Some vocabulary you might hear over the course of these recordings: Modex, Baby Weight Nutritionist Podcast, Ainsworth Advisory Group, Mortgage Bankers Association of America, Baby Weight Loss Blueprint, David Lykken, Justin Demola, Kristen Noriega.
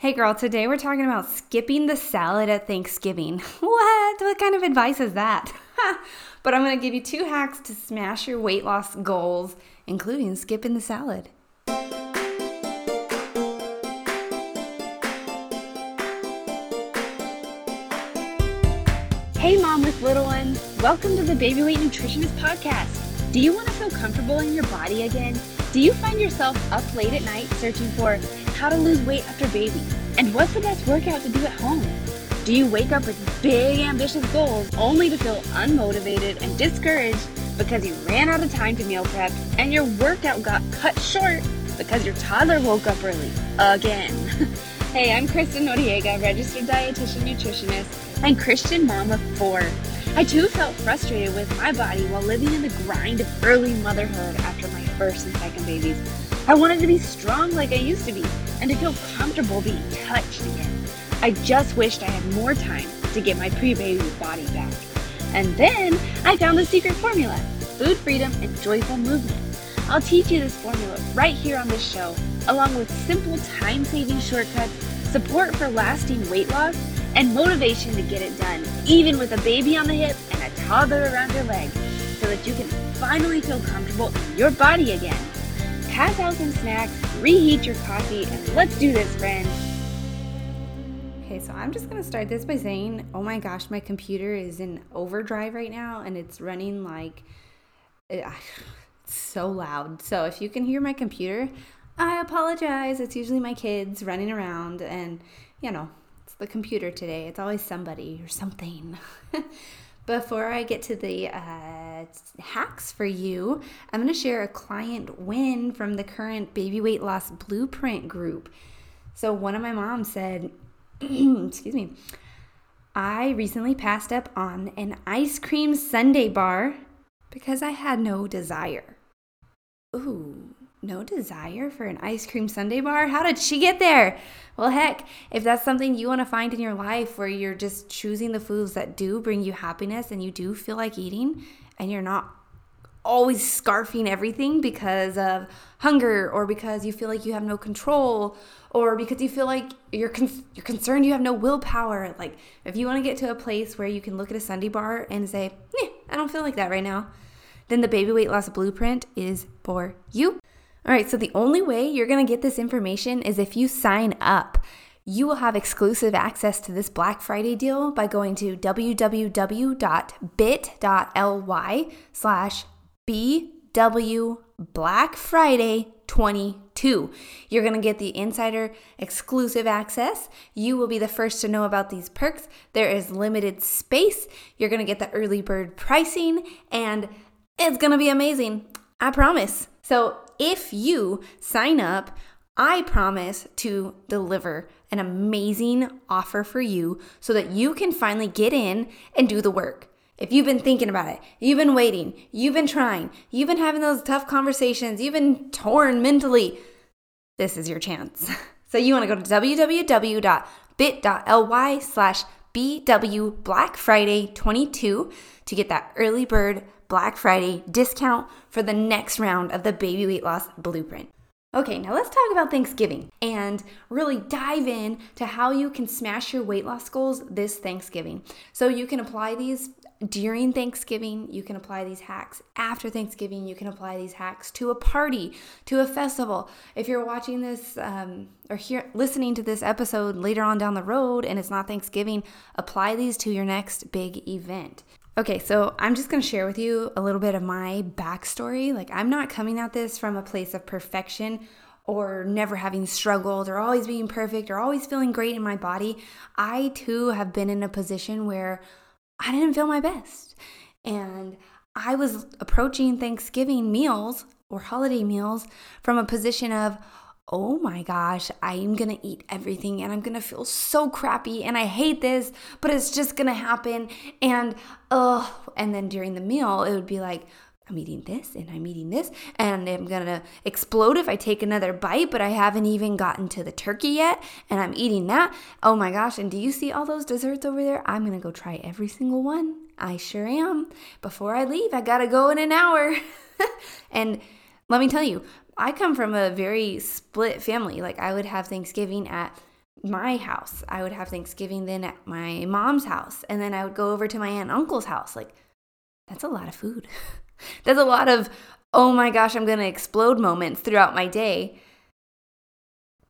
Hey girl, today we're talking about skipping the salad at Thanksgiving. What kind of advice is that? But I'm going to give you 2 hacks to smash your weight loss goals, including skipping the salad. Hey mom with little ones, welcome to the Baby Weight Nutritionist Podcast. Do you want to feel comfortable in your body again? Do you find yourself up late at night searching for how to lose weight after baby, and what's the best workout to do at home? Do you wake up with big ambitious goals only to feel unmotivated and discouraged because you ran out of time to meal prep and your workout got cut short because your toddler woke up early again? Hey, I'm Kristen Noriega, registered dietitian nutritionist and Christian mom of 4. I too felt frustrated with my body while living in the grind of early motherhood after my first and second babies. I wanted to be strong like I used to be and to feel comfortable being touched again. I just wished I had more time to get my pre-baby body back. And then I found the secret formula: food freedom and joyful movement. I'll teach you this formula right here on this show, along with simple time-saving shortcuts, support for lasting weight loss, and motivation to get it done, even with a baby on the hip and a toddler around your leg, so that you can finally feel comfortable in your body again. Pass out some snacks, reheat your coffee, and let's do this, friends. Okay, so I'm just going to start this by saying, oh my gosh, my computer is in overdrive right now, and it's running like it's so loud. So if you can hear my computer, I apologize. It's usually my kids running around, and you know, it's the computer today. It's always somebody or something. Before I get to the hacks for you, I'm going to share a client win from the current Baby Weight Loss Blueprint group. So one of my moms said, excuse me, I recently passed up on an ice cream sundae bar because I had no desire. Ooh, no desire for an ice cream sundae bar? How did she get there? Well, heck, if that's something you want to find in your life, where you're just choosing the foods that do bring you happiness and you do feel like eating, and you're not always scarfing everything because of hunger or because you feel like you have no control or because you feel like you're concerned you have no willpower. Like, if you want to get to a place where you can look at a sundae bar and say, I don't feel like that right now, then the Baby Weight Loss Blueprint is for you. All right, so the only way you're going to get this information is if you sign up. You will have exclusive access to this Black Friday deal by going to bit.ly/BW Black Friday 22. You're going to get the insider exclusive access. You will be the first to know about these perks. There is limited space. You're going to get the early bird pricing, and it's going to be amazing. I promise. So if you sign up, I promise to deliver an amazing offer for you so that you can finally get in and do the work. If you've been thinking about it, you've been waiting, you've been trying, you've been having those tough conversations, you've been torn mentally, this is your chance. So you want to go to bit.ly/BW Black Friday 22 to get that early bird Black Friday discount for the next round of the Baby Weight Loss Blueprint. Okay, now let's talk about Thanksgiving and really dive in to how you can smash your weight loss goals this Thanksgiving. So you can apply these during Thanksgiving, you can apply these hacks after Thanksgiving, you can apply these hacks to a party, to a festival. If you're watching this listening to this episode later on down the road and it's not Thanksgiving, apply these to your next big event. Okay, so I'm just going to share with you a little bit of my backstory. Like, I'm not coming at this from a place of perfection or never having struggled or always being perfect or always feeling great in my body. I too have been in a position where I didn't feel my best. And I was approaching Thanksgiving meals or holiday meals from a position of, oh my gosh, I'm going to eat everything and I'm going to feel so crappy and I hate this, but it's just going to happen. And then during the meal, it would be like, I'm eating this and I'm eating this and I'm going to explode if I take another bite, but I haven't even gotten to the turkey yet and I'm eating that. Oh my gosh, and do you see all those desserts over there? I'm going to go try every single one. I sure am. Before I leave, I got to go in an hour. And let me tell you, I come from a very split family. Like, I would have Thanksgiving at my house. I would have Thanksgiving then at my mom's house, and then I would go over to my aunt and uncle's house. Like, that's a lot of food. That's a lot of, oh my gosh, I'm going to explode moments throughout my day.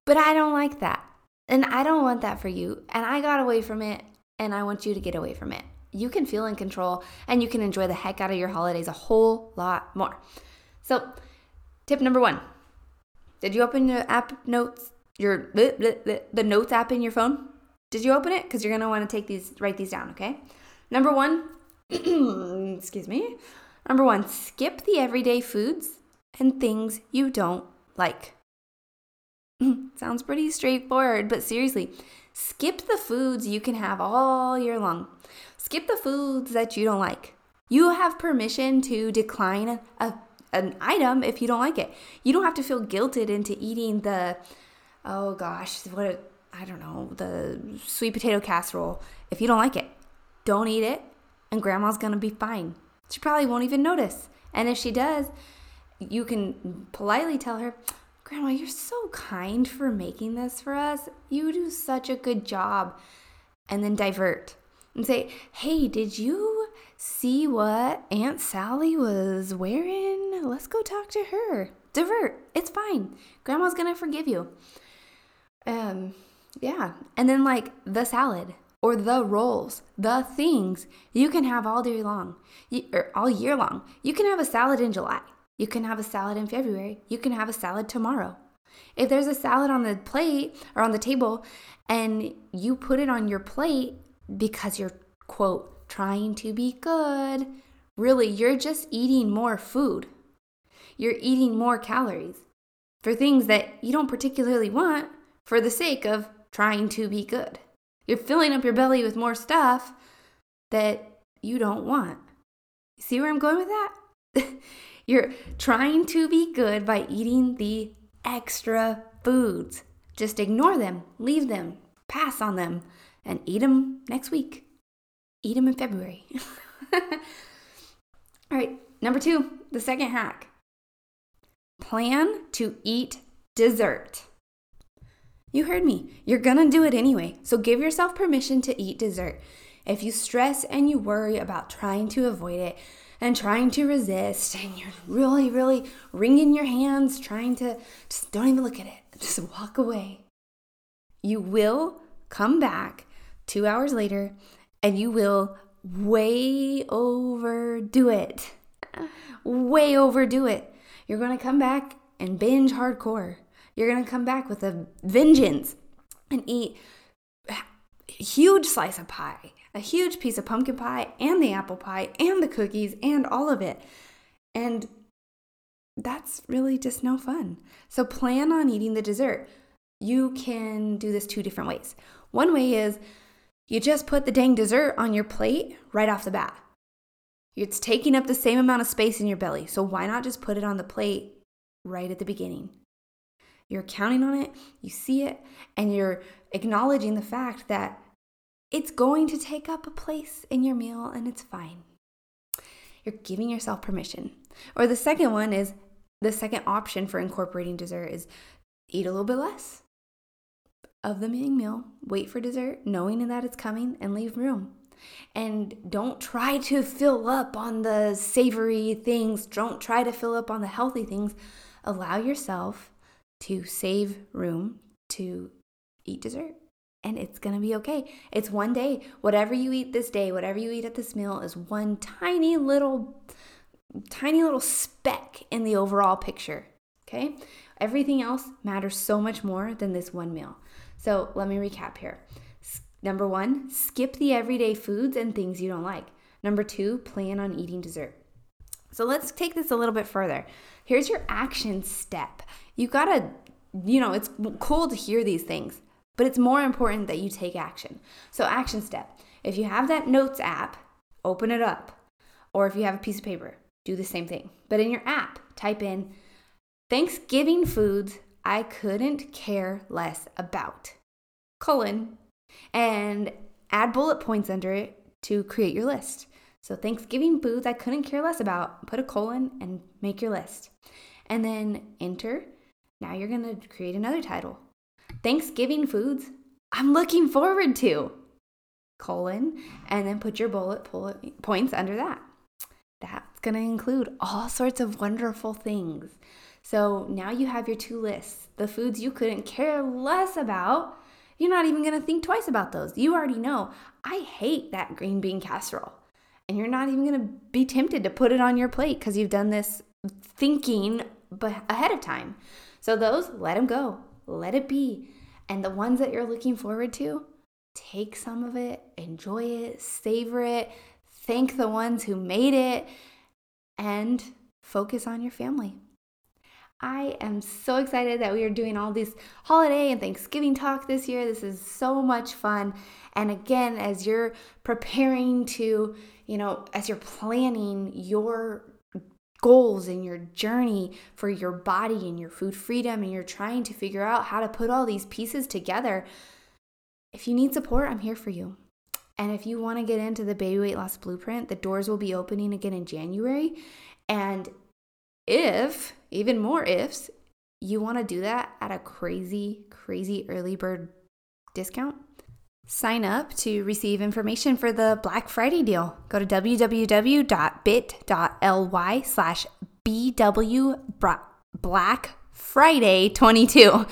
But I don't like that. And I don't want that for you. And I got away from it, and I want you to get away from it. You can feel in control, and you can enjoy the heck out of your holidays a whole lot more. So, tip number one. Did you open your app notes, the notes app in your phone? Did you open it? Because you're going to want to write these down, okay? Number one, excuse me. Number one, skip the everyday foods and things you don't like. Sounds pretty straightforward, but seriously, skip the foods you can have all year long. Skip the foods that you don't like. You have permission to decline an item if you don't like it. You don't have to feel guilted into eating the sweet potato casserole if you don't like it. Don't eat it, and grandma's going to be fine. She probably won't even notice. And if she does, you can politely tell her, Grandma, you're so kind for making this for us. You do such a good job. And then divert and say, hey, did you see what Aunt Sally was wearing? Let's go talk to her. Divert. It's fine. Grandma's going to forgive you. Yeah. And then like the salad. Or the rolls, the things you can have all day long, or all year long. You can have a salad in July. You can have a salad in February. You can have a salad tomorrow. If there's a salad on the plate or on the table and you put it on your plate because you're, quote, trying to be good, really, you're just eating more food. You're eating more calories for things that you don't particularly want for the sake of trying to be good. You're filling up your belly with more stuff that you don't want. See where I'm going with that? You're trying to be good by eating the extra foods. Just ignore them, leave them, pass on them, and eat them next week. Eat them in February. All right, number two, the second hack. Plan to eat dessert. You heard me. You're going to do it anyway. So give yourself permission to eat dessert. If you stress and you worry about trying to avoid it and trying to resist and you're really, really wringing your hands, trying to just don't even look at it, just walk away, you will come back 2 hours later and you will way overdo it. Way overdo it. You're going to come back and binge hardcore. You're going to come back with a vengeance and eat a huge slice of pie, a huge piece of pumpkin pie and the apple pie and the cookies and all of it. And that's really just no fun. So plan on eating the dessert. You can do this two different ways. One way is you just put the dang dessert on your plate right off the bat. It's taking up the same amount of space in your belly. So why not just put it on the plate right at the beginning? You're counting on it, you see it, and you're acknowledging the fact that it's going to take up a place in your meal and it's fine. You're giving yourself permission. Or the second one is, the second option for incorporating dessert is eat a little bit less of the main meal, wait for dessert, knowing that it's coming, and leave room. And don't try to fill up on the savory things. Don't try to fill up on the healthy things. Allow yourself to save room to eat dessert. And it's going to be okay. It's one day. Whatever you eat this day, whatever you eat at this meal is one tiny little speck in the overall picture. Okay? Everything else matters so much more than this one meal. So let me recap here. Number one, skip the everyday foods and things you don't like. Number two, plan on eating dessert. So let's take this a little bit further. Here's your action step. You gotta, it's cool to hear these things, but it's more important that you take action. So action step. If you have that notes app, open it up. Or if you have a piece of paper, do the same thing. But in your app, type in Thanksgiving foods I couldn't care less about, colon, and add bullet points under it to create your list. So Thanksgiving foods I couldn't care less about, put a colon and make your list. And then enter. Now you're going to create another title. Thanksgiving foods I'm looking forward to, colon, and then put your bullet points under that. That's going to include all sorts of wonderful things. So now you have your two lists. The foods you couldn't care less about, you're not even going to think twice about those. You already know, I hate that green bean casserole. And you're not even going to be tempted to put it on your plate because you've done this thinking ahead of time. So those, let them go. Let it be. And the ones that you're looking forward to, take some of it, enjoy it, savor it, thank the ones who made it, and focus on your family. I am so excited that we are doing all these holiday and Thanksgiving talk this year. This is so much fun. And again, as you're preparing to, as you're planning your goals and your journey for your body and your food freedom, and you're trying to figure out how to put all these pieces together, if you need support, I'm here for you. And if you want to get into the Baby Weight Loss Blueprint, the doors will be opening again in January. And if, even more ifs, you want to do that at a crazy, crazy early bird discount, sign up to receive information for the Black Friday deal. Go to www.bit.ly/BW Black Friday 22.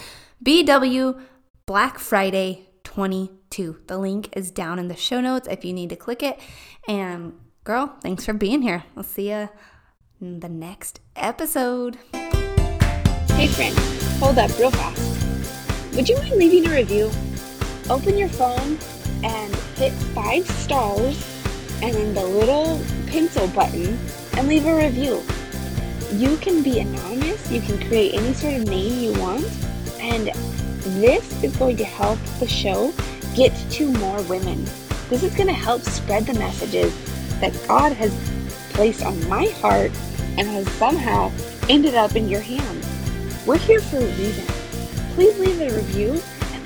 BW Black Friday 22. The link is down in the show notes if you need to click it. And girl, thanks for being here. I'll see you in the next episode. Hey friend, hold up real fast. Would you mind leaving a review? Open your phone and hit 5 stars and then the little pencil button and leave a review. You can be anonymous. You can create any sort of name you want. And this is going to help the show get to more women. This is going to help spread the messages that God has placed on my heart and has somehow ended up in your hands. We're here for a reason. Please leave a review.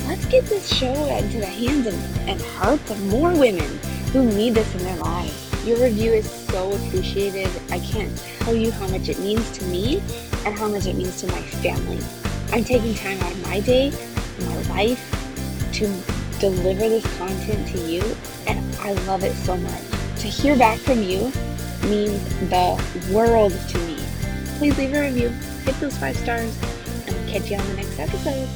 Let's get this show into the hands and hearts of more women who need this in their lives. Your review is so appreciated. I can't tell you how much it means to me and how much it means to my family. I'm taking time out of my day, my life, to deliver this content to you, and I love it so much. To hear back from you means the world to me. Please leave a review, hit those 5 stars, and I'll catch you on the next episode.